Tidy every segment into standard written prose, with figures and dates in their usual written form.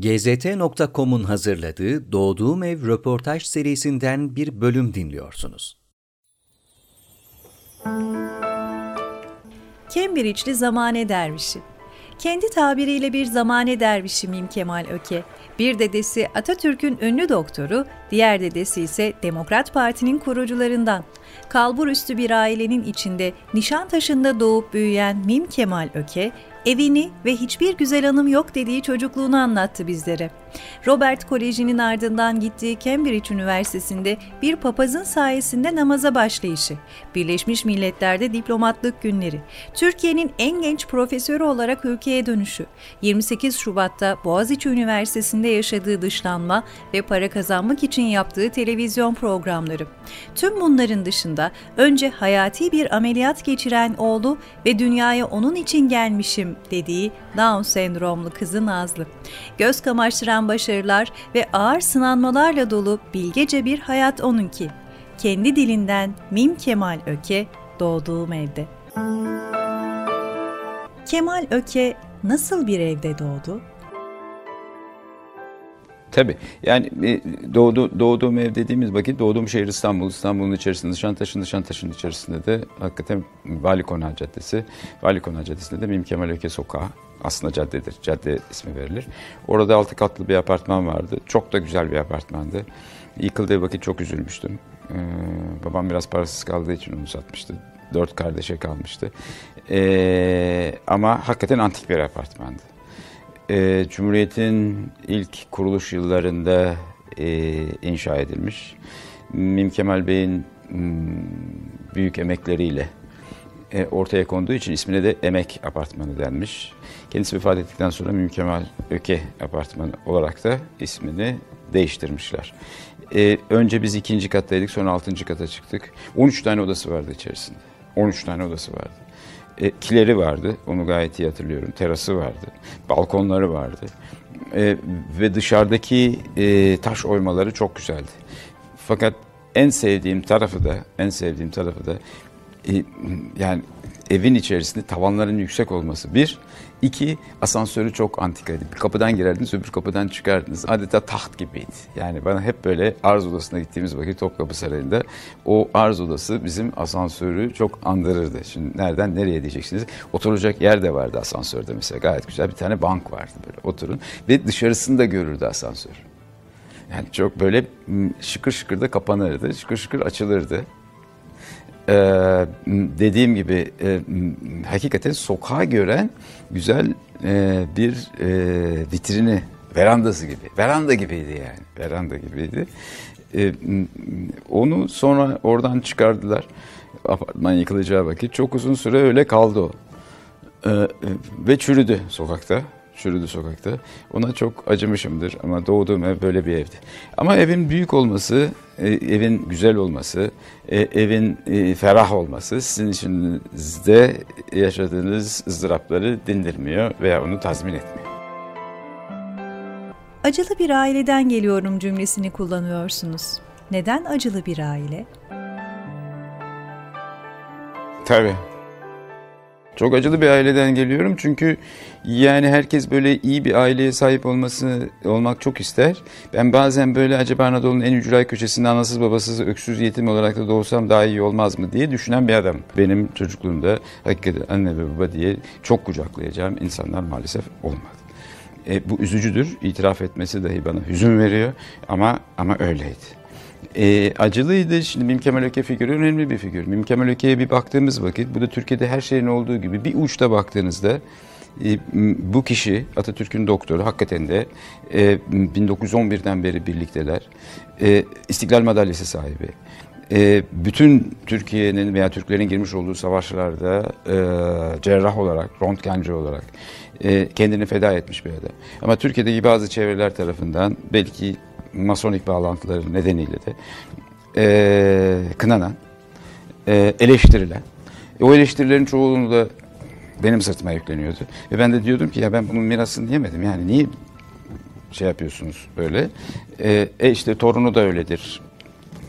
GZT.com'un hazırladığı Doğduğum Ev röportaj serisinden bir bölüm dinliyorsunuz. Cambridge'li zamane dervişi. Kendi tabiriyle bir zamane dervişi Mim Kemal Öke. Bir dedesi Atatürk'ün ünlü doktoru, diğer dedesi ise Demokrat Parti'nin kurucularından. Kalbur üstü bir ailenin içinde Nişantaşı'nda doğup büyüyen Mim Kemal Öke, evini ve hiçbir güzel hanım yok dediği çocukluğunu anlattı bizlere. Robert Koleji'nin ardından gittiği Cambridge Üniversitesi'nde bir papazın sayesinde namaza başlayışı, Birleşmiş Milletler'de diplomatlık günleri, Türkiye'nin en genç profesörü olarak ülkeye dönüşü, 28 Şubat'ta Boğaziçi Üniversitesi'nde yaşadığı dışlanma ve para kazanmak için yaptığı televizyon programları. Tüm bunların dışında önce hayati bir ameliyat geçiren oğlu ve dünyaya onun için gelmişim dediği Down Sendromlu kızı Nazlı. Göz kamaştıran başarılar ve ağır sınanmalarla dolu bilgece bir hayat onunki. Kendi dilinden Mim Kemal Öke, doğduğum evde. Kemal Öke nasıl bir evde doğdu? Tabii. Yani doğduğum ev dediğimiz vakit doğduğum şehir İstanbul, İstanbul'un içerisinde Nişantaşı'nın içerisinde de hakikaten Vali Konağı Caddesi, Vali Konağı Caddesi'nde de Mim Kemal Öke Sokağı. Aslında caddedir. Cadde ismi verilir. Orada 6 katlı bir apartman vardı. Çok da güzel bir apartmandı. Yıkıldığı vakit çok üzülmüştüm. Babam biraz parasız kaldığı için onu satmıştı. 4 kardeşe kalmıştı. Ama hakikaten antik bir apartmandı. Cumhuriyet'in ilk kuruluş yıllarında inşa edilmiş. Mim Kemal Bey'in büyük emekleriyle ortaya konduğu için ismine de Emek Apartmanı denmiş. Kendisi vefat ettikten sonra Mim Kemal Öke Apartmanı olarak da ismini değiştirmişler. Önce biz 2. kattaydık, sonra 6. kata çıktık. 13 tane odası vardı içerisinde. 13 tane odası vardı. Kileri vardı, onu gayet iyi hatırlıyorum. Terası vardı, balkonları vardı. Ve dışarıdaki taş oymaları çok güzeldi. Fakat en sevdiğim tarafı da yani evin içerisinde tavanların yüksek olması bir. 2, asansörü çok antikaydı. Bir kapıdan girerdiniz, öbür kapıdan çıkardınız. Adeta taht gibiydi. Yani bana hep böyle Arz odasına gittiğimiz vakit Topkapı Sarayı'nda o Arz odası bizim asansörü çok andırırdı. Şimdi nereden nereye diyeceksiniz. Oturacak yer de vardı asansörde mesela. Gayet güzel bir tane bank vardı böyle oturun. Ve dışarısını da görürdü asansör. Yani çok böyle şıkır şıkır da kapanırdı. Şıkır şıkır açılırdı. Dediğim gibi hakikaten sokağa gören güzel bir vitrini, verandası gibi. Veranda gibiydi yani. Veranda gibiydi. Onu sonra oradan çıkardılar. Apartman yıkılacağı vakit. Çok uzun süre öyle kaldı o. Ve çürüdü sokakta. Ona çok acımışımdır ama doğduğum ev böyle bir evdi. Ama evin büyük olması, evin güzel olması, evin ferah olması sizin içinizde yaşadığınız ızdırapları dindirmiyor veya onu tazmin etmiyor. Acılı bir aileden geliyorum cümlesini kullanıyorsunuz. Neden acılı bir aile? Tabii. Çok acılı bir aileden geliyorum çünkü yani herkes böyle iyi bir aileye sahip olmak çok ister. Ben bazen böyle acaba Anadolu'nun en ücra köşesinde anasız babasız öksüz yetim olarak da doğsam daha iyi olmaz mı diye düşünen bir adam. Benim çocukluğumda hakikaten anne ve baba diye çok kucaklayacağım insanlar maalesef olmadı. Bu üzücüdür. İtiraf etmesi dahi bana hüzün veriyor ama öyleydi. Acılıydı. Şimdi Mim Kemal Öke figürü önemli bir figür. Mim Kemal Öke'ye bir baktığımız vakit, bu da Türkiye'de her şeyin olduğu gibi bir uçta baktığınızda bu kişi Atatürk'ün doktoru, hakikaten de 1911'den beri birlikteler. İstiklal Madalyası sahibi. Bütün Türkiye'nin veya Türklerin girmiş olduğu savaşlarda cerrah olarak, röntgenci olarak kendini feda etmiş bir adam. Ama Türkiye'deki bazı çevreler tarafından belki masonik bağlantıları nedeniyle de kınanan, eleştirilen. O eleştirilerin çoğunluğu da benim sırtıma yükleniyordu. Ve ben de diyordum ki ya ben bunun mirasını yemedim. Yani niye şey yapıyorsunuz böyle? İşte torunu da öyledir.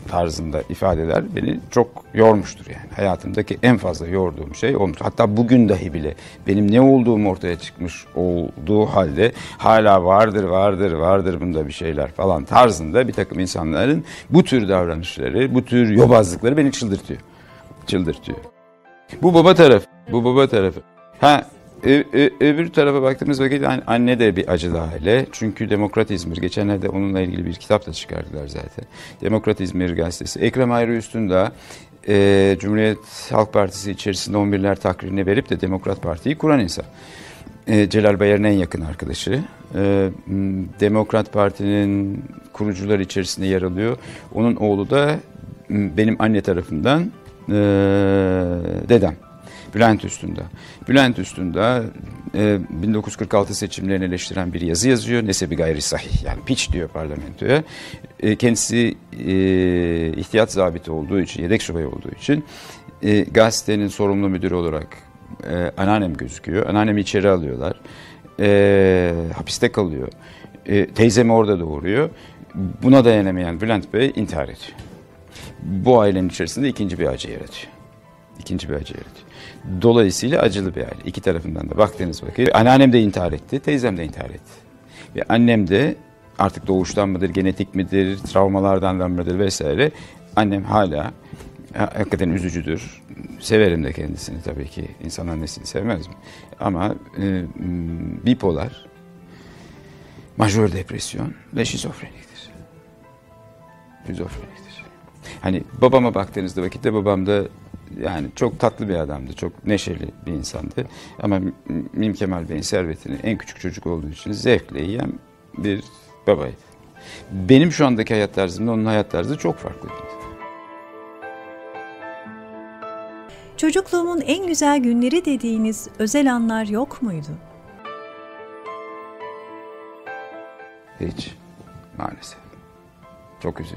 tarzında ifadeler beni çok yormuştur yani. Hayatımdaki en fazla yorduğum şey olmuştur. Hatta bugün dahi bile benim ne olduğum ortaya çıkmış olduğu halde hala vardır bunda bir şeyler falan tarzında bir takım insanların bu tür davranışları, bu tür yobazlıkları beni çıldırtıyor. Bu baba tarafı. Ha, öbür tarafa baktığımız vakit anne de bir acılı aile. Çünkü Demokrat İzmir, geçenlerde onunla ilgili bir kitap da çıkardılar zaten. Demokrat İzmir gazetesi. Ekrem Hayri Üstün de Cumhuriyet Halk Partisi içerisinde 11'ler takririni verip de Demokrat Parti'yi kuran insan. Celal Bayar'ın en yakın arkadaşı. Demokrat Parti'nin kurucuları içerisinde yer alıyor. Onun oğlu da benim anne tarafından dedem. Bülent Üstün de 1946 seçimlerini eleştiren bir yazı yazıyor. Nesebi gayri sahih, yani piç diyor parlamentoya. Kendisi ihtiyat zabiti olduğu için, yedek subay olduğu için gazetenin sorumlu müdürü olarak anneannem gözüküyor. Anneannemi içeri alıyorlar. Hapiste kalıyor. Teyzemi orada doğuruyor. Buna dayanamayan Bülent Bey intihar ediyor. Bu ailenin içerisinde ikinci bir acı yaratıyor. Dolayısıyla acılı bir aile. İki tarafından da baktığınız vakit anneannem de intihar etti, teyzem de intihar etti. Ve annem de artık doğuştan mıdır, genetik midir, travmalardan mıdır vesaire. Annem hala hakikaten üzücüdür. Severim de kendisini tabii ki. İnsan annesini sevmez mi? Ama bipolar, majör depresyon ve şizofreniktir. Hani babama baktığınızda vakitte babam da yani çok tatlı bir adamdı, çok neşeli bir insandı. Ama Mim Kemal Bey'in servetini en küçük çocuk olduğu için zevkle yiyen bir babaydı. Benim şu andaki hayat tarzımla onun hayat tarzı çok farklıydı. Çocukluğumun en güzel günleri dediğiniz özel anlar yok muydu? Hiç, maalesef. Çok üzücü.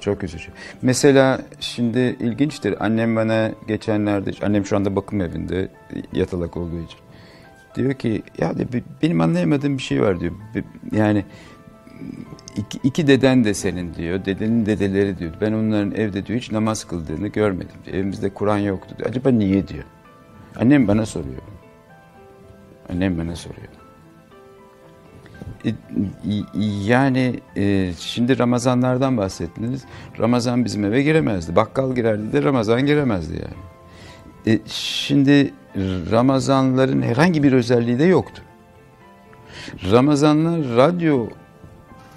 Çok üzücü. Mesela şimdi ilginçtir. Annem bana geçenlerde, annem şu anda bakım evinde yatalak olduğu için. Diyor ki, ya benim anlayamadığım bir şey var diyor. Yani iki deden de senin diyor, dedenin dedeleri diyor. Ben onların evde diyor hiç namaz kıldığını görmedim diyor. Evimizde Kur'an yoktu diyor. Acaba niye diyor. Annem bana soruyor. Yani şimdi Ramazanlardan bahsettiniz. Ramazan bizim eve giremezdi. Bakkal girerdi de Ramazan giremezdi yani. Şimdi Ramazanların herhangi bir özelliği de yoktu. Ramazanlar radyo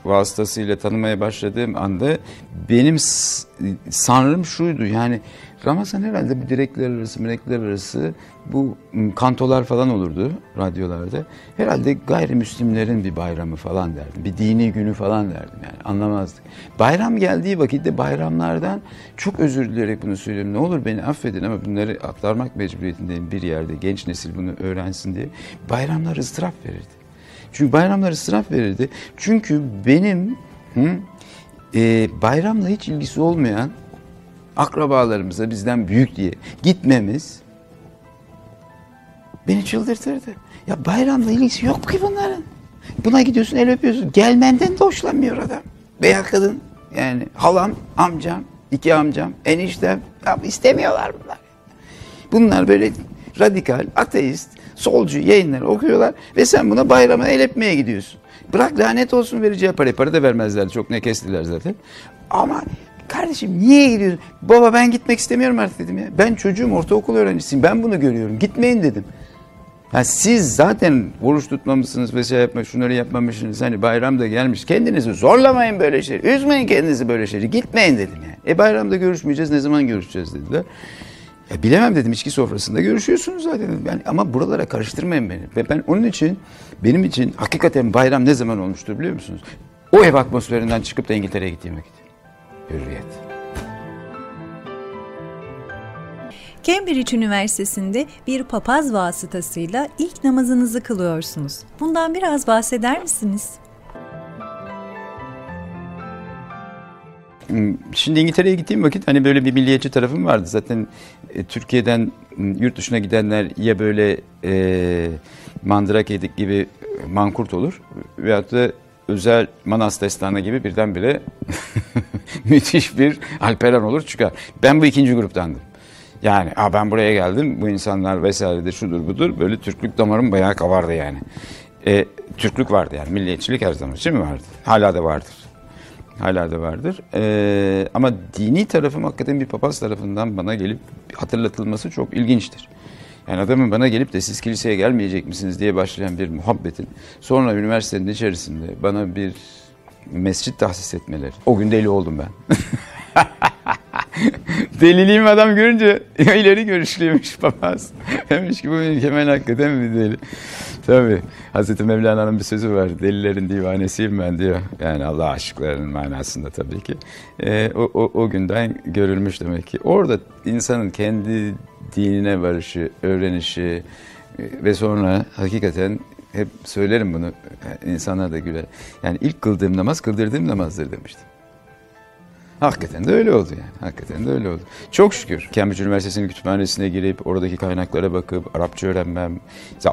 vasıtasıyla tanımaya başladığım anda benim sanrım şuydu yani Ramazan herhalde bu direkler arası bu kantolar falan olurdu radyolarda. Herhalde gayrimüslimlerin bir bayramı falan derdim. Bir dini günü falan derdim yani anlamazdık. Bayram geldiği vakitte bayramlardan çok özür dileyerek bunu söylüyorum. Ne olur beni affedin ama bunları atlamak mecburiyetindeyim bir yerde. Genç nesil bunu öğrensin diye. Bayramlar ıstıraf verirdi. Çünkü benim bayramla hiç ilgisi olmayan akrabalarımıza bizden büyük diye gitmemiz beni çıldırtırdı. Ya bayramla ilgisi yok ki bunların. Buna gidiyorsun, el öpüyorsun. Gelmenden de hoşlanmıyor adam. Veya kadın yani halam, amcam, iki amcam, eniştem. Ya istemiyorlar bunlar. Bunlar böyle radikal, ateist, solcu yayınları okuyorlar ve sen buna bayrama el öpmeye gidiyorsun. Bırak lanet olsun vereceği parayı. Para da vermezler. Çok ne kestiler zaten. Ama kardeşim niye gidiyorsun? Baba ben gitmek istemiyorum artık dedim ya. Ben çocuğum, ortaokul öğrencisiyim. Ben bunu görüyorum. Gitmeyin dedim. Yani siz zaten oruç tutmamışsınız ve şunları yapmamışsınız. Hani bayram da gelmiş. Kendinizi zorlamayın böyle şeyleri. Üzmeyin kendinizi böyle şeyleri. Gitmeyin dedim yani. Bayramda görüşmeyeceğiz. Ne zaman görüşeceğiz dediler. Ya bilemem dedim, içki sofrasında görüşüyorsunuz zaten. Yani ama buralara karıştırmayın beni. Ve ben onun için, benim için hakikaten bayram ne zaman olmuştur biliyor musunuz? O ev atmosferinden çıkıp da İngiltere'ye gittiğim vakit. Hürriyet. Cambridge Üniversitesi'nde bir papaz vasıtasıyla ilk namazınızı kılıyorsunuz. Bundan biraz bahseder misiniz? Şimdi İngiltere'ye gittiğim vakit hani böyle bir milliyetçi tarafım vardı. Zaten Türkiye'den yurt dışına gidenler ya böyle mandırak edik gibi mankurt olur veyahut da özel Manas Destanı gibi birdenbire müthiş bir alperen olur çıkar. Ben bu ikinci gruptandım. Yani ben buraya geldim, bu insanlar vesaire de şudur budur, böyle Türklük damarım bayağı kavardı yani. Türklük vardı yani, milliyetçilik her zaman için mi vardı? Hala da vardır. Hala da vardır. Ama dini tarafım hakikaten bir papaz tarafından bana gelip hatırlatılması çok ilginçtir. Yani adamın bana gelip de siz kiliseye gelmeyecek misiniz diye başlayan bir muhabbetin sonra üniversitenin içerisinde bana bir mescit tahsis etmeleri. O gün deli oldum ben. Deliliğimi adam görünce ileri görüşlüymüş papaz. Demiş ki bu benim hemen hakikaten mi deli? Tabii. Hazreti Mevlana'nın bir sözü var. Delilerin divanesiyim ben diyor. Yani Allah aşıklarının manasında tabii ki. O günden görülmüş demek ki. Orada insanın kendi dinine varışı, öğrenişi ve sonra hakikaten hep söylerim bunu. Yani insanlar da güler. Yani ilk kıldığım namaz kıldırdığım namazdır demiştim. Hakikaten de öyle oldu yani. Hakikaten de öyle oldu. Çok şükür. Cambridge Üniversitesi'nin kütüphanesine girip oradaki kaynaklara bakıp Arapça öğrenmem.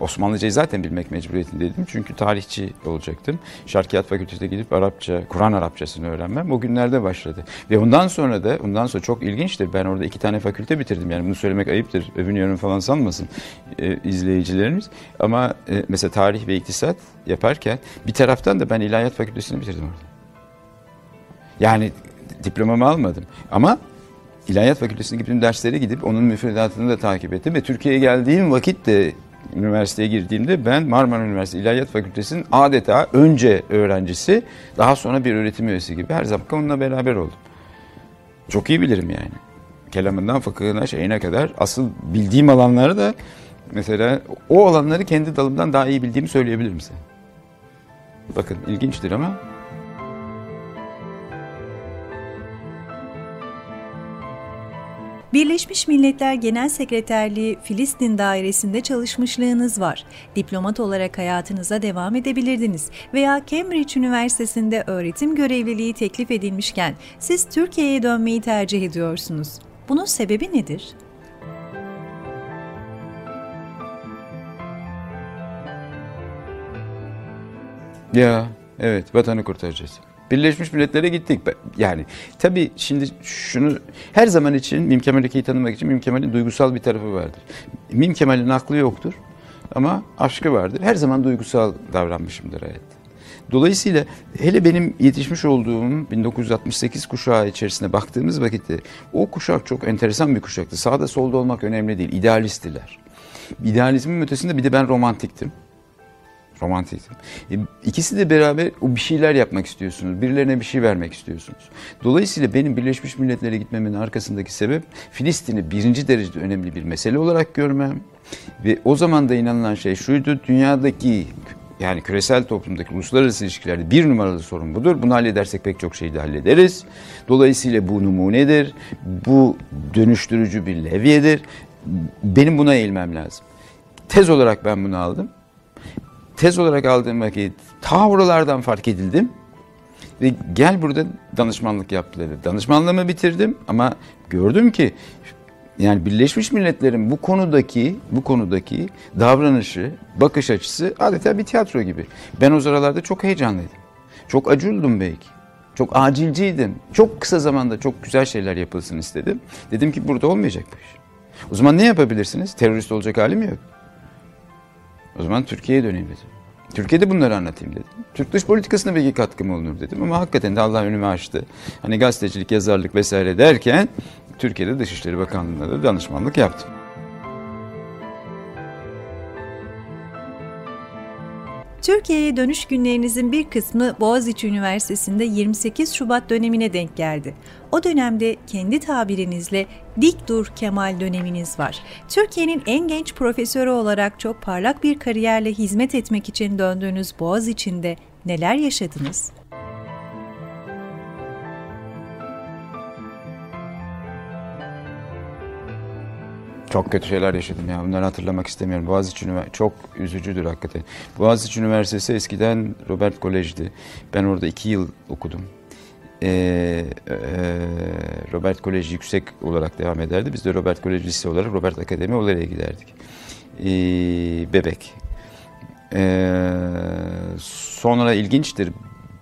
Osmanlıcayı zaten bilmek mecburiyetindeydim. Çünkü tarihçi olacaktım. İlahiyat Fakültesi'ne gidip Arapça, Kur'an Arapçasını öğrenmem o günlerde başladı. Ve ondan sonra çok ilginçtir. Ben orada 2 tane fakülte bitirdim. Yani bunu söylemek ayıptır. Övünüyorum falan sanmasın izleyicilerimiz. Ama mesela tarih ve iktisat yaparken bir taraftan da ben İlahiyat Fakültesi'ni bitirdim orada. Yani diplomamı almadım ama İlahiyat Fakültesi'ne gittiğim derslere gidip onun müfredatını da takip ettim ve Türkiye'ye geldiğim vakit de üniversiteye girdiğimde ben Marmara Üniversitesi İlahiyat Fakültesi'nin adeta önce öğrencisi daha sonra bir öğretim üyesi gibi her zaman onunla beraber oldum. Çok iyi bilirim yani. Kelamından fıkhına şeyine kadar asıl bildiğim alanları da mesela o alanları kendi dalımdan daha iyi bildiğimi söyleyebilirim size. Bakın ilginçtir ama. Birleşmiş Milletler Genel Sekreterliği Filistin Dairesi'nde çalışmışlığınız var. Diplomat olarak hayatınıza devam edebilirdiniz veya Cambridge Üniversitesi'nde öğretim görevliliği teklif edilmişken siz Türkiye'ye dönmeyi tercih ediyorsunuz. Bunun sebebi nedir? Ya evet, vatanı kurtaracağız. Birleşmiş Milletler'e gittik. Yani tabii şimdi şunu her zaman için Mim Kemal Öke'yi tanımak için Mim Kemal'in duygusal bir tarafı vardır. Mim Kemal'in aklı yoktur ama aşkı vardır. Her zaman duygusal davranmışımdır hayatta. Dolayısıyla hele benim yetişmiş olduğum 1968 kuşağı içerisine baktığımız vakitte o kuşak çok enteresan bir kuşaktı. Sağda solda olmak önemli değil. İdealisttiler. İdealizmin ötesinde bir de ben romantiktim. İkisi de beraber bir şeyler yapmak istiyorsunuz. Birilerine bir şey vermek istiyorsunuz. Dolayısıyla benim Birleşmiş Milletler'e gitmemin arkasındaki sebep Filistin'i birinci derecede önemli bir mesele olarak görmem. Ve o zaman da inanılan şey şuydu. Dünyadaki yani küresel toplumdaki uluslararası ilişkilerde 1 numaralı sorun budur. Bunu halledersek pek çok şeyi de hallederiz. Dolayısıyla bu numunedir. Bu dönüştürücü bir levyedir. Benim buna eğilmem lazım. Tez olarak ben bunu aldım. Tez olarak aldığım vakit ta oralardan fark edildim ve gel burada danışmanlık yap dedi. Danışmanlığımı bitirdim ama gördüm ki yani Birleşmiş Milletler'in bu konudaki davranışı, bakış açısı adeta bir tiyatro gibi. Ben o sıralarda çok heyecanlıydım. Çok acıldım belki. Çok acilciydim. Çok kısa zamanda çok güzel şeyler yapılsın istedim. Dedim ki burada olmayacak bu iş. O zaman ne yapabilirsiniz? Terörist olacak halim yok. O zaman Türkiye'ye döneyim dedim. Türkiye'de bunları anlatayım dedim. Türk dış politikasına belki katkım olunur dedim. Ama hakikaten de Allah önümü açtı. Hani gazetecilik, yazarlık vesaire derken Türkiye'de Dışişleri Bakanlığı'na da danışmanlık yaptım. Türkiye'ye dönüş günlerinizin bir kısmı Boğaziçi Üniversitesi'nde 28 Şubat dönemine denk geldi. O dönemde kendi tabirinizle dik dur Kemal döneminiz var. Türkiye'nin en genç profesörü olarak çok parlak bir kariyerle hizmet etmek için döndüğünüz Boğaziçi'nde neler yaşadınız? Çok kötü şeyler yaşadım ya. Bunları hatırlamak istemiyorum. Boğaziçi Üniversitesi çok üzücüdür hakikaten. Boğaziçi Üniversitesi eskiden Robert Koleji'di. Ben orada 2 yıl okudum. Robert Koleji yüksek olarak devam ederdi. Biz de Robert Koleji Lise olarak Robert Akademi olarak giderdik. Bebek. Sonra ilginçtir.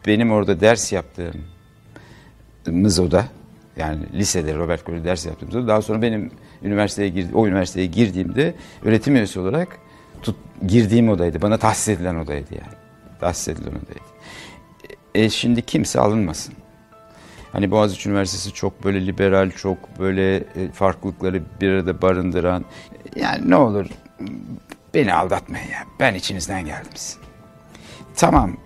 benim orada ders yaptığımız oda, yani lisede Robert Koleji ders yaptığımız oda, daha sonra benim üniversiteye girdiğimde öğretim üyesi olarak girdiğim odaydı. Bana tahsis edilen odaydı yani. Tahsis edilen odaydı. Şimdi kimse alınmasın. Hani Boğaziçi Üniversitesi çok böyle liberal, çok böyle farklılıkları bir arada barındıran, yani ne olur beni aldatmayın ya. Ben içinizden geldim sizin. Tamam.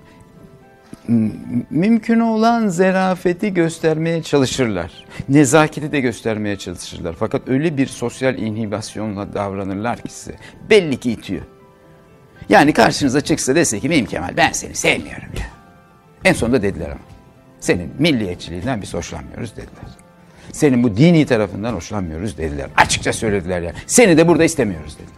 Mümkün olan zerafeti göstermeye çalışırlar. Nezaketi de göstermeye çalışırlar. Fakat öyle bir sosyal inhibasyonla davranırlar ki size. Belli ki itiyor. Yani karşınıza çıksa dese ki Mim Kemal ben seni sevmiyorum ya. En sonunda dediler ama. Senin milliyetçiliğinden biz hoşlanmıyoruz dediler. Senin bu dini tarafından hoşlanmıyoruz dediler. Açıkça söylediler ya. Seni de burada istemiyoruz dediler.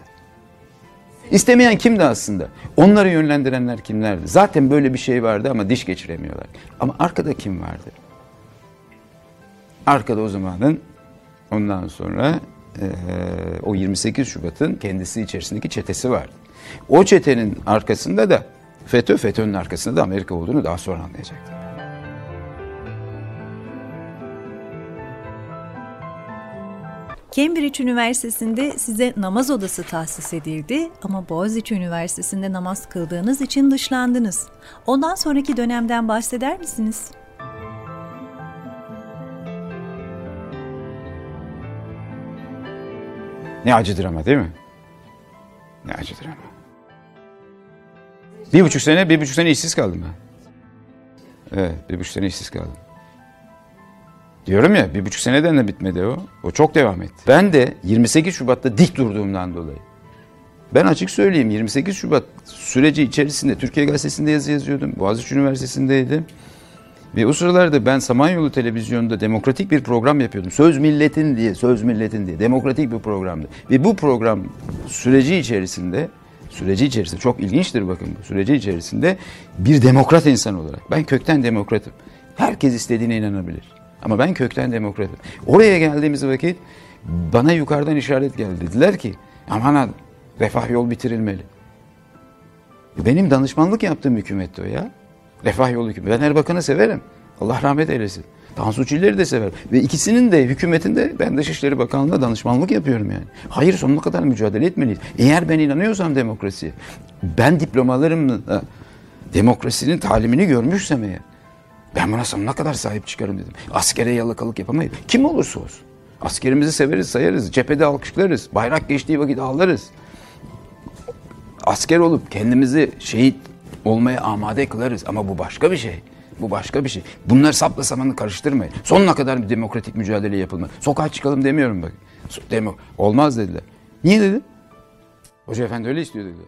İstemeyen kimdi aslında? Onları yönlendirenler kimlerdi? Zaten böyle bir şey vardı ama diş geçiremiyorlar. Ama arkada kim vardı? Arkada o zamanın, ondan sonra o 28 Şubat'ın kendisi içerisindeki çetesi vardı. O çetenin arkasında da FETÖ, FETÖ'nün arkasında da Amerika olduğunu daha sonra anlayacaktı. Cambridge Üniversitesi'nde size namaz odası tahsis edildi ama Boğaziçi Üniversitesi'nde namaz kıldığınız için dışlandınız. Ondan sonraki dönemden bahseder misiniz? Ne acıdır ama, değil mi? Ne acıdır ama. 1,5 sene işsiz kaldım ben. Evet, 1,5 sene işsiz kaldım. Diyorum ya, 1,5 seneden de bitmedi o. O çok devam etti. Ben de 28 Şubat'ta dik durduğumdan dolayı. Ben açık söyleyeyim, 28 Şubat süreci içerisinde Türkiye Gazetesi'nde yazı yazıyordum. Boğaziçi Üniversitesi'ndeydim. Ve o sıralarda ben Samanyolu Televizyonu'nda demokratik bir program yapıyordum. Söz milletin diye, söz milletin diye. Demokratik bir programdı. Ve bu program süreci içerisinde, çok ilginçtir bakın bu, süreci içerisinde bir demokrat insan olarak. Ben kökten demokratım. Herkes istediğine inanabilir. Ama ben kökten demokratım. Oraya geldiğimiz vakit bana yukarıdan işaret geldi. Dediler ki aman refah yol bitirilmeli. Benim danışmanlık yaptığım hükümetti o ya. Refah yol hükümeti. Ben Erbakan'ı severim. Allah rahmet eylesin. Tansu Çiller'i de severim. Ve ikisinin de hükümetinde ben Dışişleri Bakanlığı'na danışmanlık yapıyorum yani. Hayır, sonuna kadar mücadele etmeliyiz. Eğer ben inanıyorsam demokrasiye, ben diplomalarımla demokrasinin talimini görmüşsem eğer, ben buna sonuna kadar sahip çıkarım dedim. Askere yalakalık yapamayız. Kim olursa olsun. Askerimizi severiz, sayarız. Cephede alkışlarız. Bayrak geçtiği vakit ağlarız. Asker olup kendimizi şehit olmaya amade kılarız. Ama bu başka bir şey. Bu başka bir şey. Bunları sapla samanı karıştırmayın. Sonuna kadar bir demokratik mücadele yapılmaz. Sokağa çıkalım demiyorum bak. Olmaz dediler. Niye dedim? Hoca efendi öyle istiyor dediler.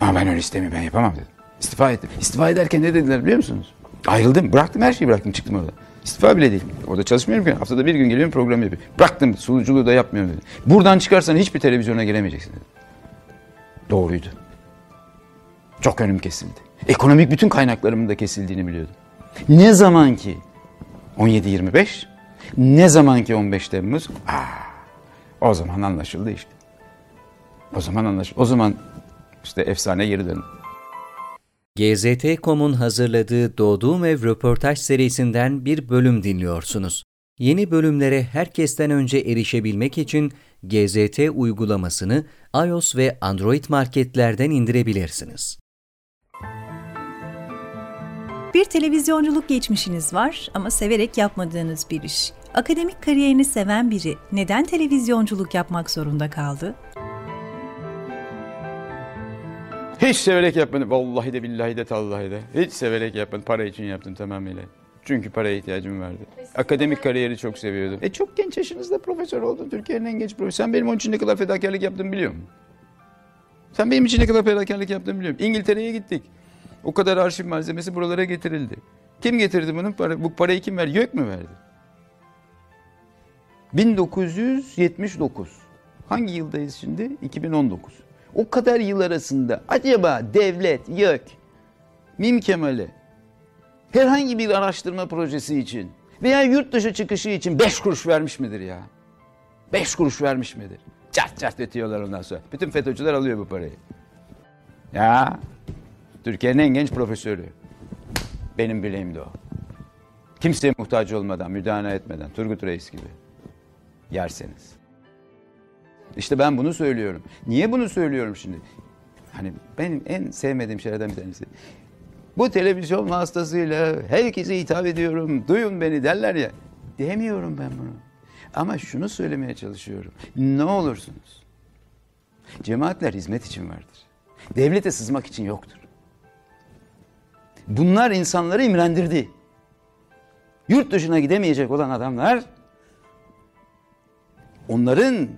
Ama ben öyle istemiyorum, ben yapamam dedim. İstifa ettim. İstifa ederken ne dediler biliyor musunuz? Ayrıldım. Bıraktım. Her şeyi bıraktım. Çıktım orada. İstifa bile değil. Orada çalışmıyorum ki. Haftada bir gün geliyorum, program yapıyorum. Bıraktım. Sunuculuğu da yapmıyorum dedi. Buradan çıkarsan hiçbir televizyona gelemeyeceksin dedi. Doğruydu. Çok önüm kesildi. Ekonomik bütün kaynaklarımın da kesildiğini biliyordum. Ne zaman ki 17-25, ne zaman ki 15 Temmuz, o zaman anlaşıldı işte. O zaman işte efsane geri döndü. GZT.com'un hazırladığı Doğduğum Ev röportaj serisinden bir bölüm dinliyorsunuz. Yeni bölümlere herkesten önce erişebilmek için GZT uygulamasını iOS ve Android marketlerden indirebilirsiniz. Bir televizyonculuk geçmişiniz var ama severek yapmadığınız bir iş. Akademik kariyerini seven biri neden televizyonculuk yapmak zorunda kaldı? Hiç severek yapmadım. Vallahi de billahi de tallahi de. Hiç severek yapmadım. Para için yaptım tamamıyla. Çünkü paraya ihtiyacım vardı. Akademik kariyeri çok seviyordum. Çok genç yaşınızda profesör oldum. Türkiye'nin en genç profesörü. Sen benim onun için ne kadar fedakarlık yaptığımı biliyor musun? Sen benim için ne kadar fedakarlık yaptığımı biliyor musun? İngiltere'ye gittik. O kadar arşiv malzemesi buralara getirildi. Kim getirdi bunun parayı? Bu parayı kim verdi? YÖK mü verdi? 1979. Hangi yıldayız şimdi? 2019. O kadar yıl arasında acaba devlet, YÖK, Mim Kemal'e herhangi bir araştırma projesi için veya yurt dışı çıkışı için 5 kuruş vermiş midir ya? 5 kuruş vermiş midir? Çat çat ötüyorlar ondan sonra. Bütün FETÖ'cüler alıyor bu parayı. Ya, Türkiye'nin en genç profesörü. Benim bileğim de o. Kimseye muhtaç olmadan, müdahale etmeden, Turgut Reis gibi yerseniz. İşte ben bunu söylüyorum. Niye bunu söylüyorum şimdi? Hani benim en sevmediğim şeylerden bir tanesi. Bu televizyon vasıtasıyla herkese hitap ediyorum, duyun beni derler ya. Demiyorum ben bunu. Ama şunu söylemeye çalışıyorum. Ne olursunuz? Cemaatler hizmet için vardır. Devlete sızmak için yoktur. Bunlar insanları imrendirdi. Yurt dışına gidemeyecek olan adamlar, onların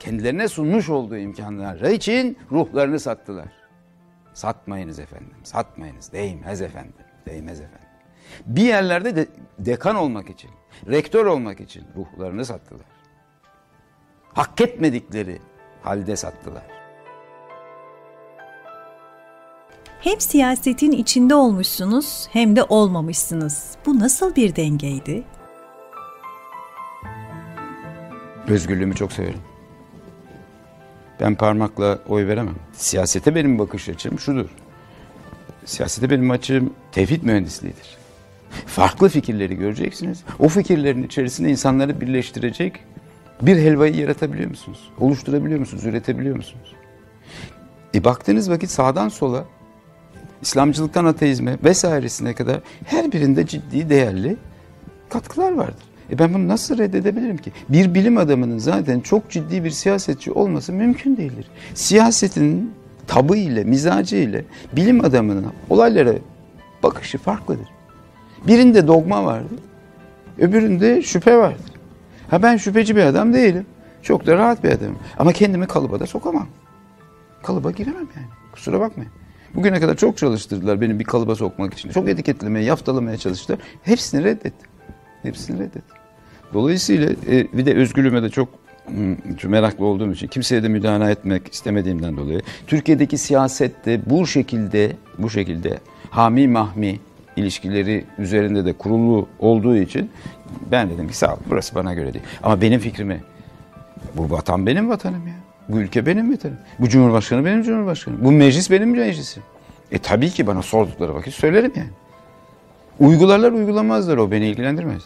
kendilerine sunmuş olduğu imkanlar için ruhlarını sattılar. Satmayınız efendim, satmayınız. Değmez efendim, değmez efendim. Bir yerlerde dekan olmak için, rektör olmak için ruhlarını sattılar. Hak etmedikleri halde sattılar. Hem siyasetin içinde olmuşsunuz hem de olmamışsınız. Bu nasıl bir dengeydi? Özgürlüğümü çok severim. Ben parmakla oy veremem. Siyasete benim bakış açım şudur. Siyasete benim açım tevhid mühendisliğidir. Farklı fikirleri göreceksiniz. O fikirlerin içerisinde insanları birleştirecek bir helvayı yaratabiliyor musunuz? Oluşturabiliyor musunuz? Üretebiliyor musunuz? Baktığınız vakit sağdan sola, İslamcılıktan ateizme vesairesine kadar her birinde ciddi değerli katkılar vardır. Ben bunu nasıl reddedebilirim ki? Bir bilim adamının zaten çok ciddi bir siyasetçi olması mümkün değildir. Siyasetin tabı ile, mizacı ile bilim adamının olaylara bakışı farklıdır. Birinde dogma vardır, öbüründe şüphe vardır. Ha ben şüpheci bir adam değilim, çok da rahat bir adamım. Ama kendimi kalıba da sokamam. Kalıba giremem yani, kusura bakmayın. Bugüne kadar çok çalıştırdılar beni bir kalıba sokmak için. Çok etiketlemeye, yaftalamaya çalıştılar. Hepsini reddettim. Hepsini reddettim. Dolayısıyla bir de özgürlüğüme de çok meraklı olduğum için, kimseye de müdahale etmek istemediğimden dolayı, Türkiye'deki siyasette bu şekilde hami mahmi ilişkileri üzerinde de kurulu olduğu için ben dedim ki sağ ol, burası bana göre değil. Ama benim fikrimi, bu vatan benim vatanım ya. Bu ülke benim vatanım. Bu cumhurbaşkanı benim cumhurbaşkanım. Bu meclis benim meclisim. Tabii ki bana sordukları vakit söylerim yani. Uygularlar uygulamazlar, o beni ilgilendirmez.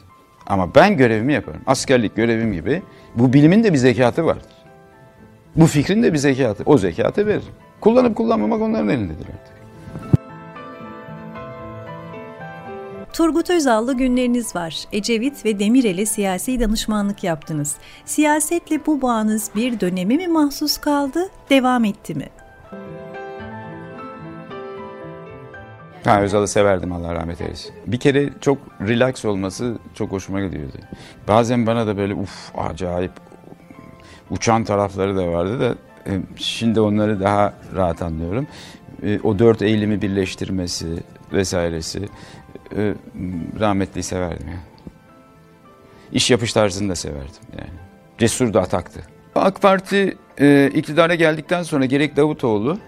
Ama ben görevimi yaparım. Askerlik görevim gibi. Bu bilimin de bir zekatı vardır. Bu fikrin de bir zekatı. O zekatı veririm. Kullanıp kullanmamak onların elindedir artık. Turgut Özal'la günleriniz var. Ecevit ve Demirel'e siyasi danışmanlık yaptınız. Siyasetle bu bağınız bir döneme mi mahsus kaldı, devam etti mi? Ha, Özal'ı severdim, Allah rahmet eylesin. Bir kere çok relax olması çok hoşuma gidiyordu. Bazen bana da böyle acayip uçan tarafları da vardı da şimdi onları daha rahat anlıyorum. O dört eğilimi birleştirmesi vesairesi, rahmetliyi severdim yani. İş yapış tarzını da severdim yani. Cesur da ataktı. AK Parti iktidara geldikten sonra gerek Davutoğlu,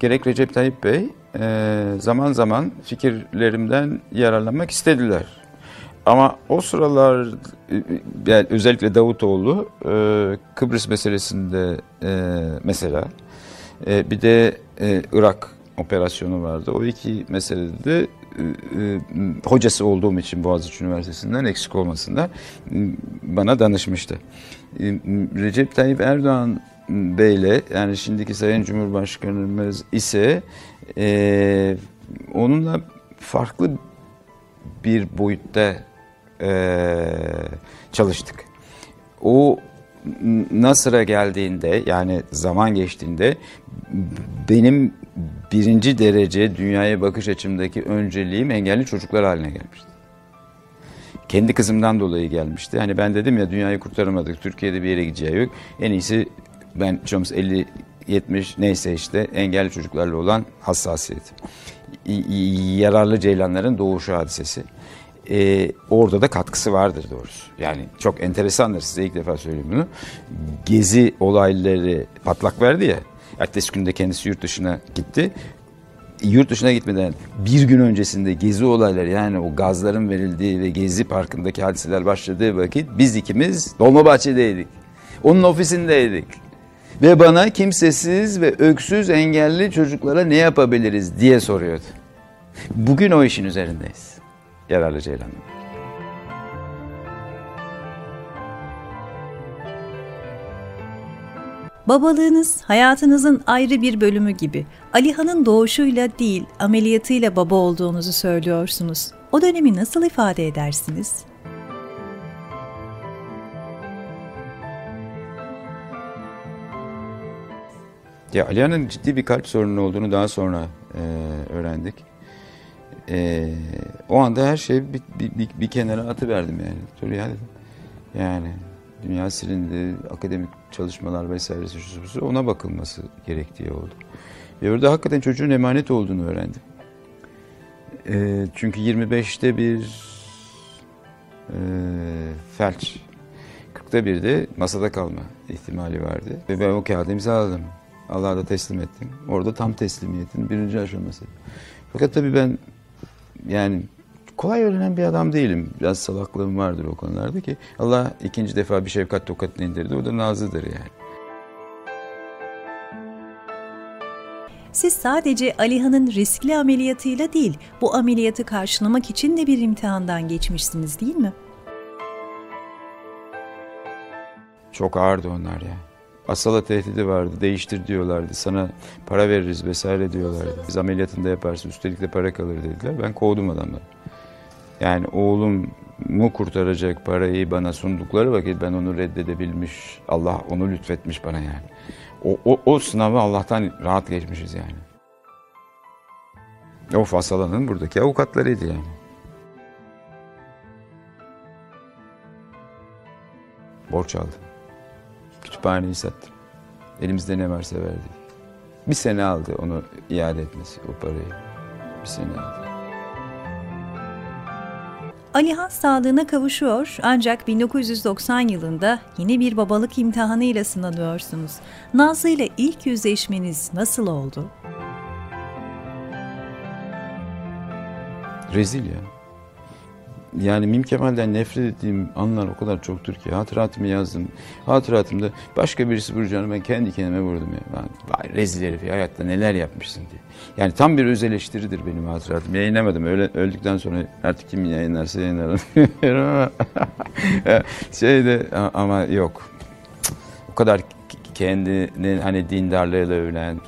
gerek Recep Tayyip Bey zaman zaman fikirlerimden yararlanmak istediler. Ama o sıralar yani özellikle Davutoğlu Kıbrıs meselesinde mesela bir de Irak operasyonu vardı. O iki meselede de hocası olduğum için Boğaziçi Üniversitesi'nden eksik olmasınlar bana danışmıştı. Recep Tayyip Erdoğan Bey'le, yani şimdiki Sayın Cumhurbaşkanımız ise onunla farklı bir boyutta çalıştık. O Nasır'a geldiğinde, yani zaman geçtiğinde benim birinci derece dünyaya bakış açımdaki önceliğim engelli çocuklar haline gelmişti. Kendi kızımdan dolayı gelmişti. Hani ben dedim ya, dünyayı kurtaramadık, Türkiye'de bir yere gideceği yok. En iyisi ben 50-70 neyse işte engelli çocuklarla olan hassasiyet. Yaralı Ceylanların doğuşu hadisesi. Orada da katkısı vardır doğrusu. Yani çok enteresandır, size ilk defa söyleyeyim bunu. Gezi olayları patlak verdi ya. Ertesi günde kendisi yurt dışına gitti. Yurt dışına gitmeden bir gün öncesinde gezi olayları, yani o gazların verildiği ve Gezi Parkı'ndaki hadiseler başladığı vakit biz ikimiz Dolmabahçe'deydik. Onun ofisindeydik. Ve bana kimsesiz ve öksüz engelli çocuklara ne yapabiliriz diye soruyordu. Bugün o işin üzerindeyiz. Yaralı Ceylan'ın. Babalığınız hayatınızın ayrı bir bölümü gibi. Alihan'ın doğuşuyla değil, ameliyatıyla baba olduğunuzu söylüyorsunuz. O dönemi nasıl ifade edersiniz? Ya Alihan'ın ciddi bir kalp sorunu olduğunu daha sonra öğrendik. O anda her şeyi bir kenara atıverdim yani. Dur ya dedim. Yani dünya silindi, akademik çalışmalar vesairesi şusu ona bakılması gerektiği oldu. Ve orada hakikaten çocuğun emanet olduğunu öğrendim. Çünkü 25'te bir felç, 40'ta bir de masada kalma ihtimali vardı. Ve ben o kağıdı imzaladım. Allah'a da teslim ettim. Orada tam teslimiyetin birinci aşaması. Fakat tabii ben yani kolay öğrenen bir adam değilim. Biraz salaklığım vardır o konularda ki Allah ikinci defa bir şefkat tokatını indirdi. O da Nazlı'dır yani. Siz sadece Alihan'ın riskli ameliyatıyla değil, bu ameliyatı karşılamak için de bir imtihandan geçmişsiniz değil mi? Çok ağırdı onlar ya. Asala tehdidi vardı, değiştir diyorlardı, sana para veririz vesaire diyorlardı. Biz ameliyatını da yaparsın, üstelik de para kalır dediler. Ben kovdum adamları. Yani oğlumu kurtaracak parayı bana sundukları vakit ben onu reddedebilmiş, Allah onu lütfetmiş bana yani. O sınavı Allah'tan rahat geçmişiz yani. O Fasala'nın buradaki avukatlarıydı yani. Borç aldım. Kütüphaneyi sattım. Elimizde ne varsa verdik. Bir sene aldı onu iade etmesi, o parayı. Bir sene aldı. Alihan sağlığına kavuşuyor ancak 1990 yılında yine bir babalık imtihanıyla sınanıyorsunuz. Nazlı ile ilk yüzleşmeniz nasıl oldu? Rezil ya. Yani Mim Kemal'den nefret ettiğim anlar o kadar çoktur ki hatıratımı yazdım. Hatıratımda başka birisi vuracağını ben kendi kendime vurdum ya. Vay rezil herif ya, hayatta neler yapmışsın diye. Yani tam bir öz eleştiridir benim hatıratım. Yayınlamadım. Öyle, öldükten sonra artık kim yayınlarsa yayınlarım. Ama yok. O kadar kendini hani dindarlığıyla övülen,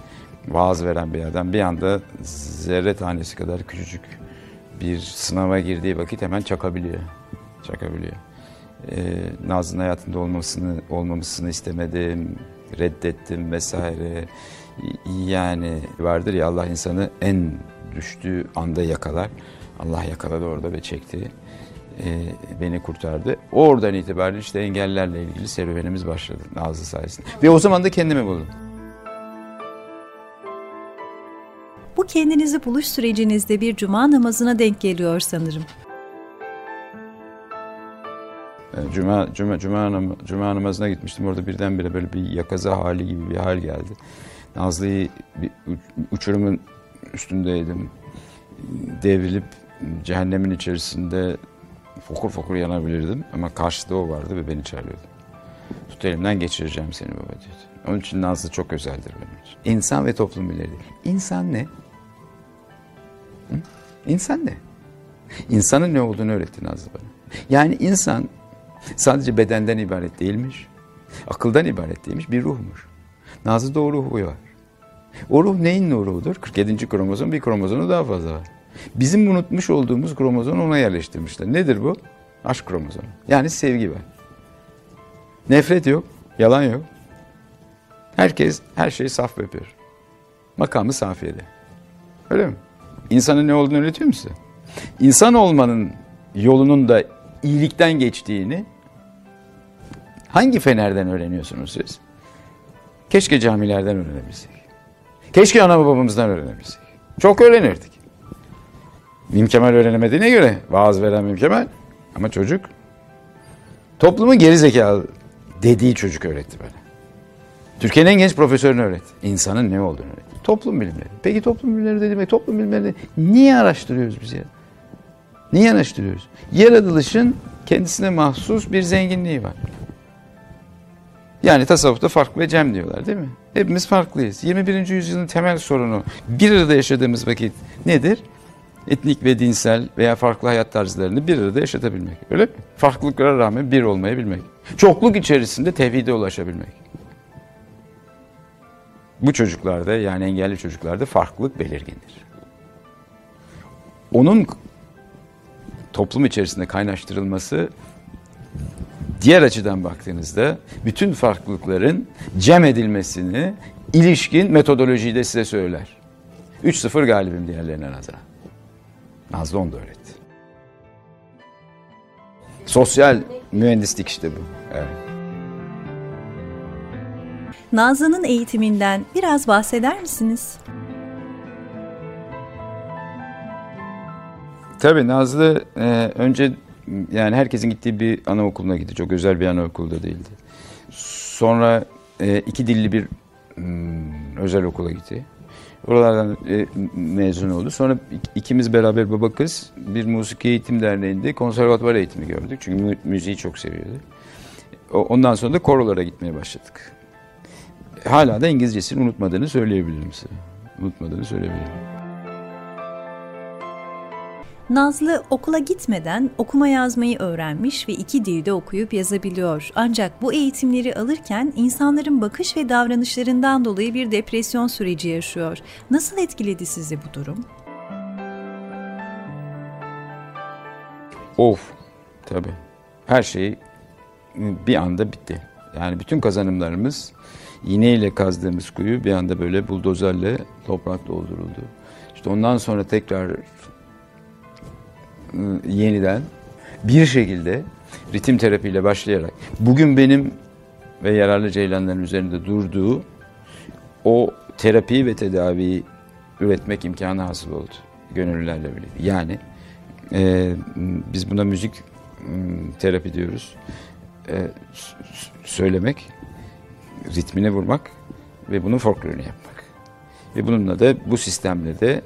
vaaz veren bir adam bir anda zerre tanesi kadar küçücük bir sınava girdiği vakit hemen çakabiliyor. Nazlı'nın hayatında olmamasını istemedim, reddettim vesaire. Yani vardır ya, Allah insanı en düştüğü anda yakalar. Allah yakaladı orada ve çekti. Beni kurtardı. Oradan itibaren işte engellerle ilgili serüvenimiz başladı Nazlı sayesinde. Ve o zaman da kendimi buldum. Bu kendinizi buluş sürecinizde bir cuma namazına denk geliyor sanırım. Cuma namazına gitmiştim. Orada birdenbire böyle bir yakaza hali gibi bir hal geldi. Nazlı'yı uçurumun üstündeydim. Devrilip cehennemin içerisinde fokur fokur yanabilirdim. Ama karşıda o vardı ve beni çağırıyordu. Tut elimden geçireceğim seni baba diyordu. Onun için Nazlı çok özeldir benim için. İnsan ve toplum ileri. İnsan ne? Hı? İnsan ne? İnsanın ne olduğunu öğretti Nazlı bana. Yani insan sadece bedenden ibaret değilmiş, akıldan ibaret değilmiş, bir ruhmuş. Nazlı'da o ruhu var. O ruh neyin ruhudur? 47. kromozom, bir kromozomu daha fazla var. Bizim unutmuş olduğumuz kromozomu ona yerleştirmişler. Nedir bu? Aşk kromozomu. Yani sevgi var. Nefret yok, yalan yok. Herkes her şeyi saf yapıyor. Makamı safiyede. Öyle mi? İnsanın ne olduğunu öğretiyor musun? İnsan olmanın yolunun da iyilikten geçtiğini hangi fenerden öğreniyorsunuz siz? Keşke camilerden öğrenebilsek. Keşke ana babamızdan öğrenebilsek. Çok öğrenirdik. Mim Kemal öğrenemediğine göre vaaz veren Mim Kemal. Ama çocuk, toplumun gerizekalı dediği çocuk öğretti bana. Türkiye'nin en genç profesörünü öğret. İnsanın ne olduğunu öğret. Toplum bilimleri. Peki toplum bilimleri dedim. Toplum bilimleri niye araştırıyoruz biz ya? Niye araştırıyoruz? Yaratılışın kendisine mahsus bir zenginliği var. Yani tasavvufta fark ve cem diyorlar değil mi? Hepimiz farklıyız. 21. yüzyılın temel sorunu bir arada yaşadığımız vakit nedir? etnik ve dinsel veya farklı hayat tarzlarını bir arada yaşatabilmek. Öyle mi? Farklılıklara rağmen bir olmayı bilmek. Çokluk içerisinde tevhide ulaşabilmek. Bu çocuklarda, yani engelli çocuklarda farklılık belirgindir. Onun toplum içerisinde kaynaştırılması, diğer açıdan baktığınızda bütün farklılıkların cem edilmesini ilişkin metodolojiyi de size söyler. 3-0 galibim diğerlerine nazaran. Nazlı onu da öğretti. Sosyal mühendislik işte bu. Evet. Nazlı'nın eğitiminden biraz bahseder misiniz? Tabii Nazlı önce, yani herkesin gittiği bir anaokuluna gitti. Çok özel bir anaokulda değildi. Sonra iki dilli bir özel okula gitti. Oralardan mezun oldu. Sonra ikimiz beraber baba kız bir müzik eğitim derneğinde konservatuvar eğitimi gördük. Çünkü müziği çok seviyordu. Ondan sonra da korolara gitmeye başladık. Hala da İngilizcesini unutmadığını söyleyebilirim size. Unutmadığını söyleyebilirim. Nazlı okula gitmeden okuma yazmayı öğrenmiş ve iki dilde okuyup yazabiliyor. Ancak bu eğitimleri alırken insanların bakış ve davranışlarından dolayı bir depresyon süreci yaşıyor. Nasıl etkiledi sizi bu durum? Of, tabii. Her şey bir anda bitti. Yani bütün kazanımlarımız, iğneyle kazdığımız kuyu bir anda böyle buldozerle toprak dolduruldu. İşte ondan sonra tekrar yeniden bir şekilde ritim terapiyle başlayarak bugün benim ve Yaralı Ceylanların üzerinde durduğu o terapi ve tedaviyi üretmek imkanı hasıl oldu. Gönüllülerle birlikte. Yani biz buna müzik terapi diyoruz. Söylemek, ritmine vurmak ve bunun folklorunu yapmak. Ve bununla da, bu sistemle de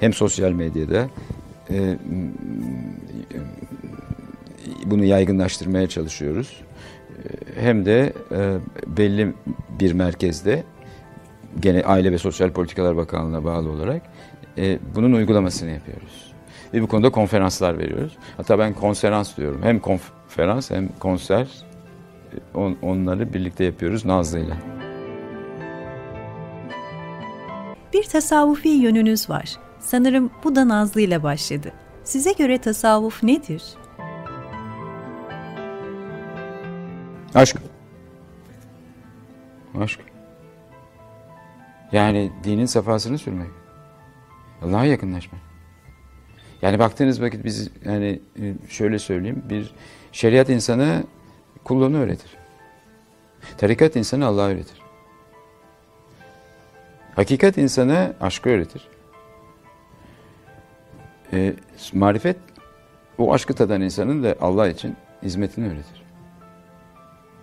hem sosyal medyada bunu yaygınlaştırmaya çalışıyoruz. Hem de belli bir merkezde, gene Aile ve Sosyal Politikalar Bakanlığı'na bağlı olarak bunun uygulamasını yapıyoruz. Ve bu konuda konferanslar veriyoruz. Hatta ben konserans diyorum. Hem konferans hem konser. Onları birlikte yapıyoruz Nazlı'yla. Bir tasavvufi yönünüz var. Sanırım bu da Nazlı'yla başladı. Size göre tasavvuf nedir? Aşk. Aşk. Yani dinin safhasını sürmek. Allah'a yakınlaşmak. Yani baktığınız vakit biz, yani şöyle söyleyeyim, bir şeriat insanı kulluğunu öğretir. Tarikat insanı Allah'ı öğretir. Hakikat insanı aşkı öğretir. Marifet, o aşkı tadan insanın da Allah için hizmetini öğretir.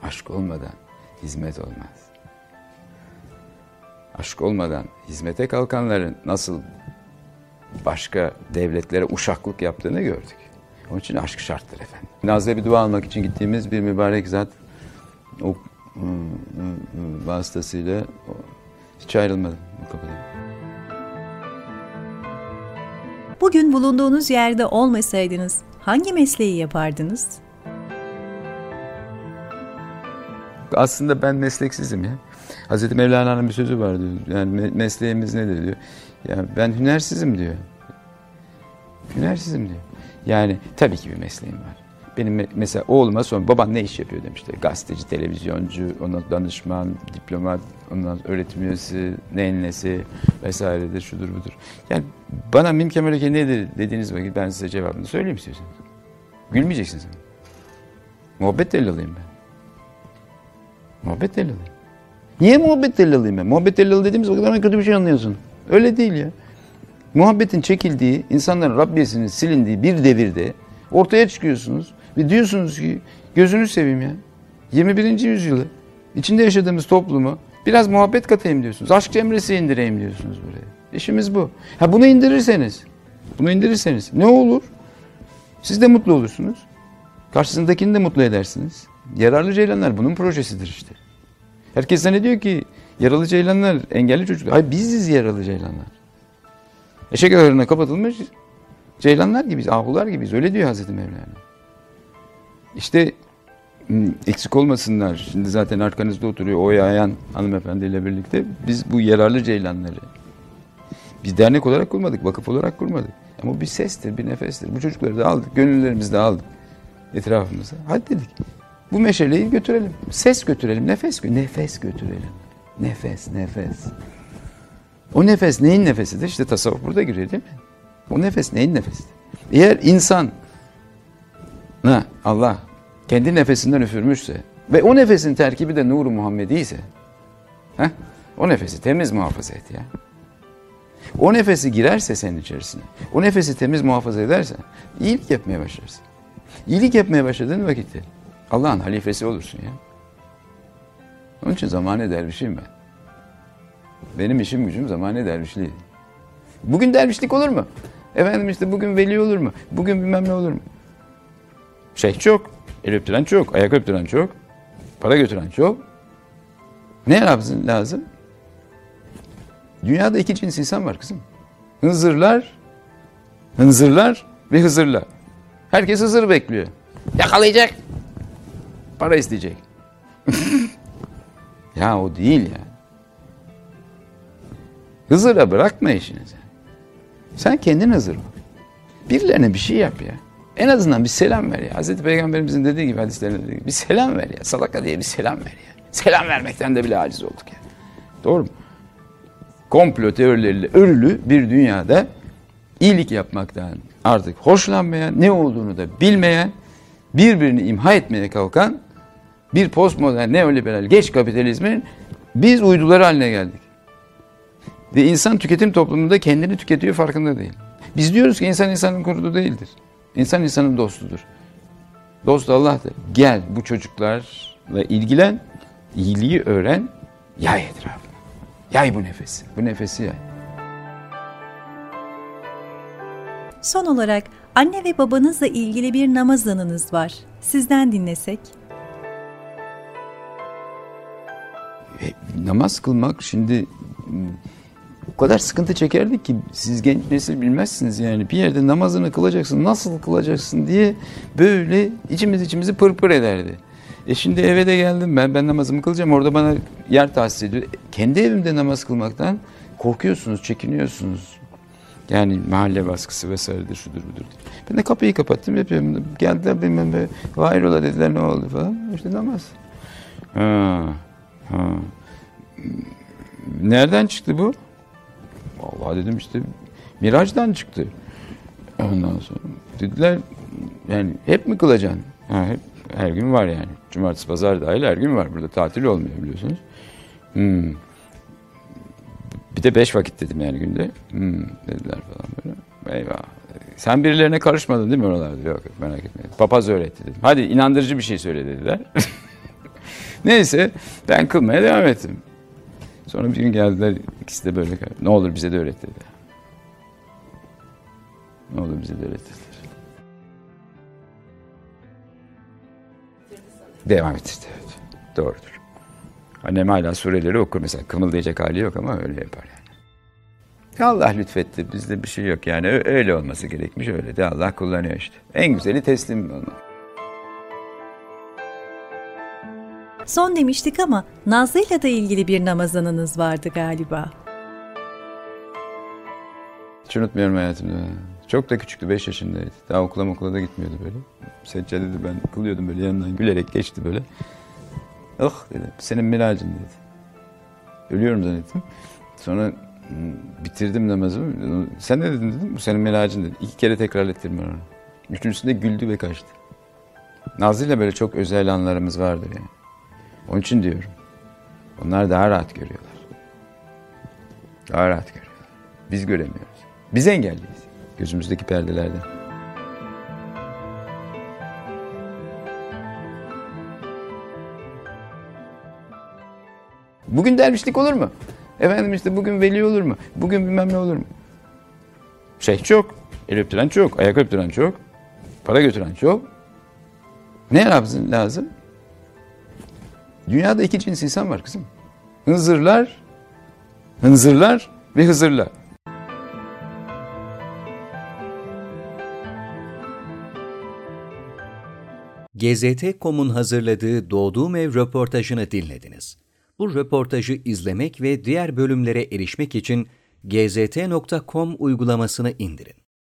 Aşk olmadan hizmet olmaz. Aşk olmadan hizmete kalkanların nasıl başka devletlere uşaklık yaptığını gördük. Onun için aşk şarttır efendim. Nazlı'ya bir dua almak için gittiğimiz bir mübarek zat o vasıtasıyla hiç ayrılmadım o kapıdan. Bugün bulunduğunuz yerde olmasaydınız hangi mesleği yapardınız? Aslında ben mesleksizim ya. Hazreti Mevlana'nın bir sözü var diyor. Yani mesleğimiz nedir diyor. Yani ben hünersizim diyor. Hünersizim diyor. Yani tabii ki bir mesleğim var. Benim mesela oğluma sonra baban ne iş yapıyor demişler. Gazeteci, televizyoncu, ondan danışman, diplomat, ondan öğretim üyesi, neyinlesi vesairedir, şudur budur. Yani bana Mim Kemal Öke nedir dediğiniz vakit ben size cevabını söyleyeyim istiyorsanız. Gülmeyeceksiniz. Muhabbet delil alayım ben. Muhabbet delil alayım. Niye muhabbet delil alayım ben? Muhabbet delil dediğimiz vakit hemen kötü bir şey anlıyorsun. Öyle değil ya. Muhabbetin çekildiği, insanların Rabbiyesinin silindiği bir devirde ortaya çıkıyorsunuz ve diyorsunuz ki gözünü seveyim ya. 21. yüzyılı içinde yaşadığımız toplumu biraz muhabbet katayım diyorsunuz. Aşk cemresi indireyim diyorsunuz buraya. İşimiz bu. Ha bunu indirirseniz ne olur? Siz de mutlu olursunuz. Karşısındakini de mutlu edersiniz. Yaralı Ceylanlar bunun projesidir işte. Herkes zannediyor ki Yaralı Ceylanlar engelli çocuklar. Hayır, biziz Yaralı Ceylanlar. Eşek ağırına kapatılmış ceylanlar gibiyiz, ahular gibiyiz. Öyle diyor Hazreti Mevlana. İşte eksik olmasınlar. Şimdi zaten arkanızda oturuyor Oya Ayan hanımefendiyle birlikte. Biz bu yararlı ceylanları, biz dernek olarak kurmadık, vakıf olarak kurmadık. Ama bir sestir, bir nefestir. Bu çocukları da aldık, gönüllerimizi de aldık etrafımıza. Hadi dedik, bu meşaleyi götürelim. Ses götürelim, nefes götürelim. Nefes. O nefes neyin nefesidir? İşte tasavvuf burada giriyor değil mi? O nefes neyin nefesidir? Eğer insan Allah kendi nefesinden üfürmüşse ve o nefesin terkibi de Nur-u Muhammedi ise o nefesi temiz muhafaza et ya. O nefesi girerse senin içerisine, o nefesi temiz muhafaza edersen iyilik yapmaya başlarsın. İyilik yapmaya başladığın vakitte Allah'ın halifesi olursun ya. Onun için zamane dervişiyim ben. Benim işim gücüm zamane dervişliği. Bugün dervişlik olur mu? Efendim işte bugün veli olur mu? Bugün bilmem ne olur mu? Şeyh çok, el öptüren çok, ayak öptüren çok, para götüren çok. Ne yapsın lazım? Dünyada iki cins insan var kızım. Hınzırlar ve hızırlar. Herkes hızır bekliyor. Yakalayacak, para isteyecek. Ya o değil ya. Hızıra bırakma işinizi. Sen kendin hazır ol. Birilerine bir şey yap ya. En azından bir selam ver ya. Hazreti Peygamberimizin dediği gibi, hadislerinde dediği gibi bir selam ver ya. Salaka diye bir selam ver ya. Selam vermekten de bile aciz olduk ya. Doğru mu? Komplo teorileriyle örülü bir dünyada iyilik yapmaktan artık hoşlanmayan, ne olduğunu da bilmeyen, birbirini imha etmeye kalkan bir postmodern, neoliberal, geç kapitalizmin biz uyduları haline geldik. Ve insan tüketim toplumunda kendini tüketiyor, farkında değil. Biz diyoruz ki insan insanın kurdu değildir. İnsan insanın dostudur. Dost Allah'tır. Gel bu çocuklarla ilgilen, iyiliği öğren, yay etrafına. Yay bu nefesi. Bu nefesi yay. Son olarak anne ve babanızla ilgili bir namaz anınız var. Sizden dinlesek. Namaz kılmak şimdi... O kadar sıkıntı çekerdik ki siz genç nesil bilmezsiniz yani. Bir yerde namazını kılacaksın, nasıl kılacaksın diye böyle içimizi pırpır ederdi. Şimdi eve de geldim ben namazımı kılacağım, orada bana yer tahsis ediyor. Kendi evimde namaz kılmaktan korkuyorsunuz, çekiniyorsunuz. Yani mahalle baskısı vesairedir, şudur budur. Ben de kapıyı kapattım, yapıyorum. Geldiler bilmem böyle, hayrola dediler, ne oldu falan. İşte namaz. Nereden çıktı bu? Vallahi dedim işte Miraç'tan çıktı. Ondan sonra dediler yani hep mi kılacaksın? Hep, her gün var yani. Cumartesi, pazar dahil her gün var. Burada tatil olmuyor biliyorsunuz. Bir de 5 vakit dedim yani günde. Dediler falan böyle. Eyvah. Sen birilerine karışmadın değil mi oralarda? Yok merak etme. Papaz öğretti dedim. Hadi inandırıcı bir şey söyle dediler. Neyse ben kılmaya devam ettim. Sonra bir gün geldiler, ikisi de böyle, ne olur bize de öğret dedi. Ne olur bize de öğret dediler. Devam ettirdi, evet. Doğrudur. Annem hala sureleri okur mesela, kımıldayacak hali yok ama öyle yapar yani. Allah lütfetti, bizde bir şey yok yani, öyle olması gerekmiş, öyle de Allah kullanıyor işte. En güzeli teslim olmak. Son demiştik ama Nazlı'yla da ilgili bir namaz anınız vardı galiba. Hiç unutmuyorum hayatımda. Çok da küçüktü, 5 yaşındaydı. Daha okula da gitmiyordu böyle. Seccadede ben kılıyordum böyle, yanından gülerek geçti böyle. Oh dedi, senin miracın dedi. Ölüyorum zannettim. Sonra bitirdim namazımı. Sen ne dedin dedim, bu senin miracın dedi. 2 kere tekrar ettirdim ben onu. 3.'sünde güldü ve kaçtı. Nazlı'yla böyle çok özel anlarımız vardır yani. Onun için diyorum, onlar daha rahat görüyorlar. Daha rahat görüyorlar. Biz göremiyoruz. Biz engelliyiz. Gözümüzdeki perdelerden. Bugün dervişlik olur mu? Efendim işte bugün veli olur mu? Bugün bilmem ne olur mu? Şeyh çok, el öptüren çok, ayak öptüren çok, para götüren çok. Ne yapsın lazım? Dünyada iki cins insan var kızım. Hınzırlar ve hızırlar. GZT.com'un hazırladığı Doğduğum Ev röportajını dinlediniz. Bu röportajı izlemek ve diğer bölümlere erişmek için GZT.com uygulamasını indirin.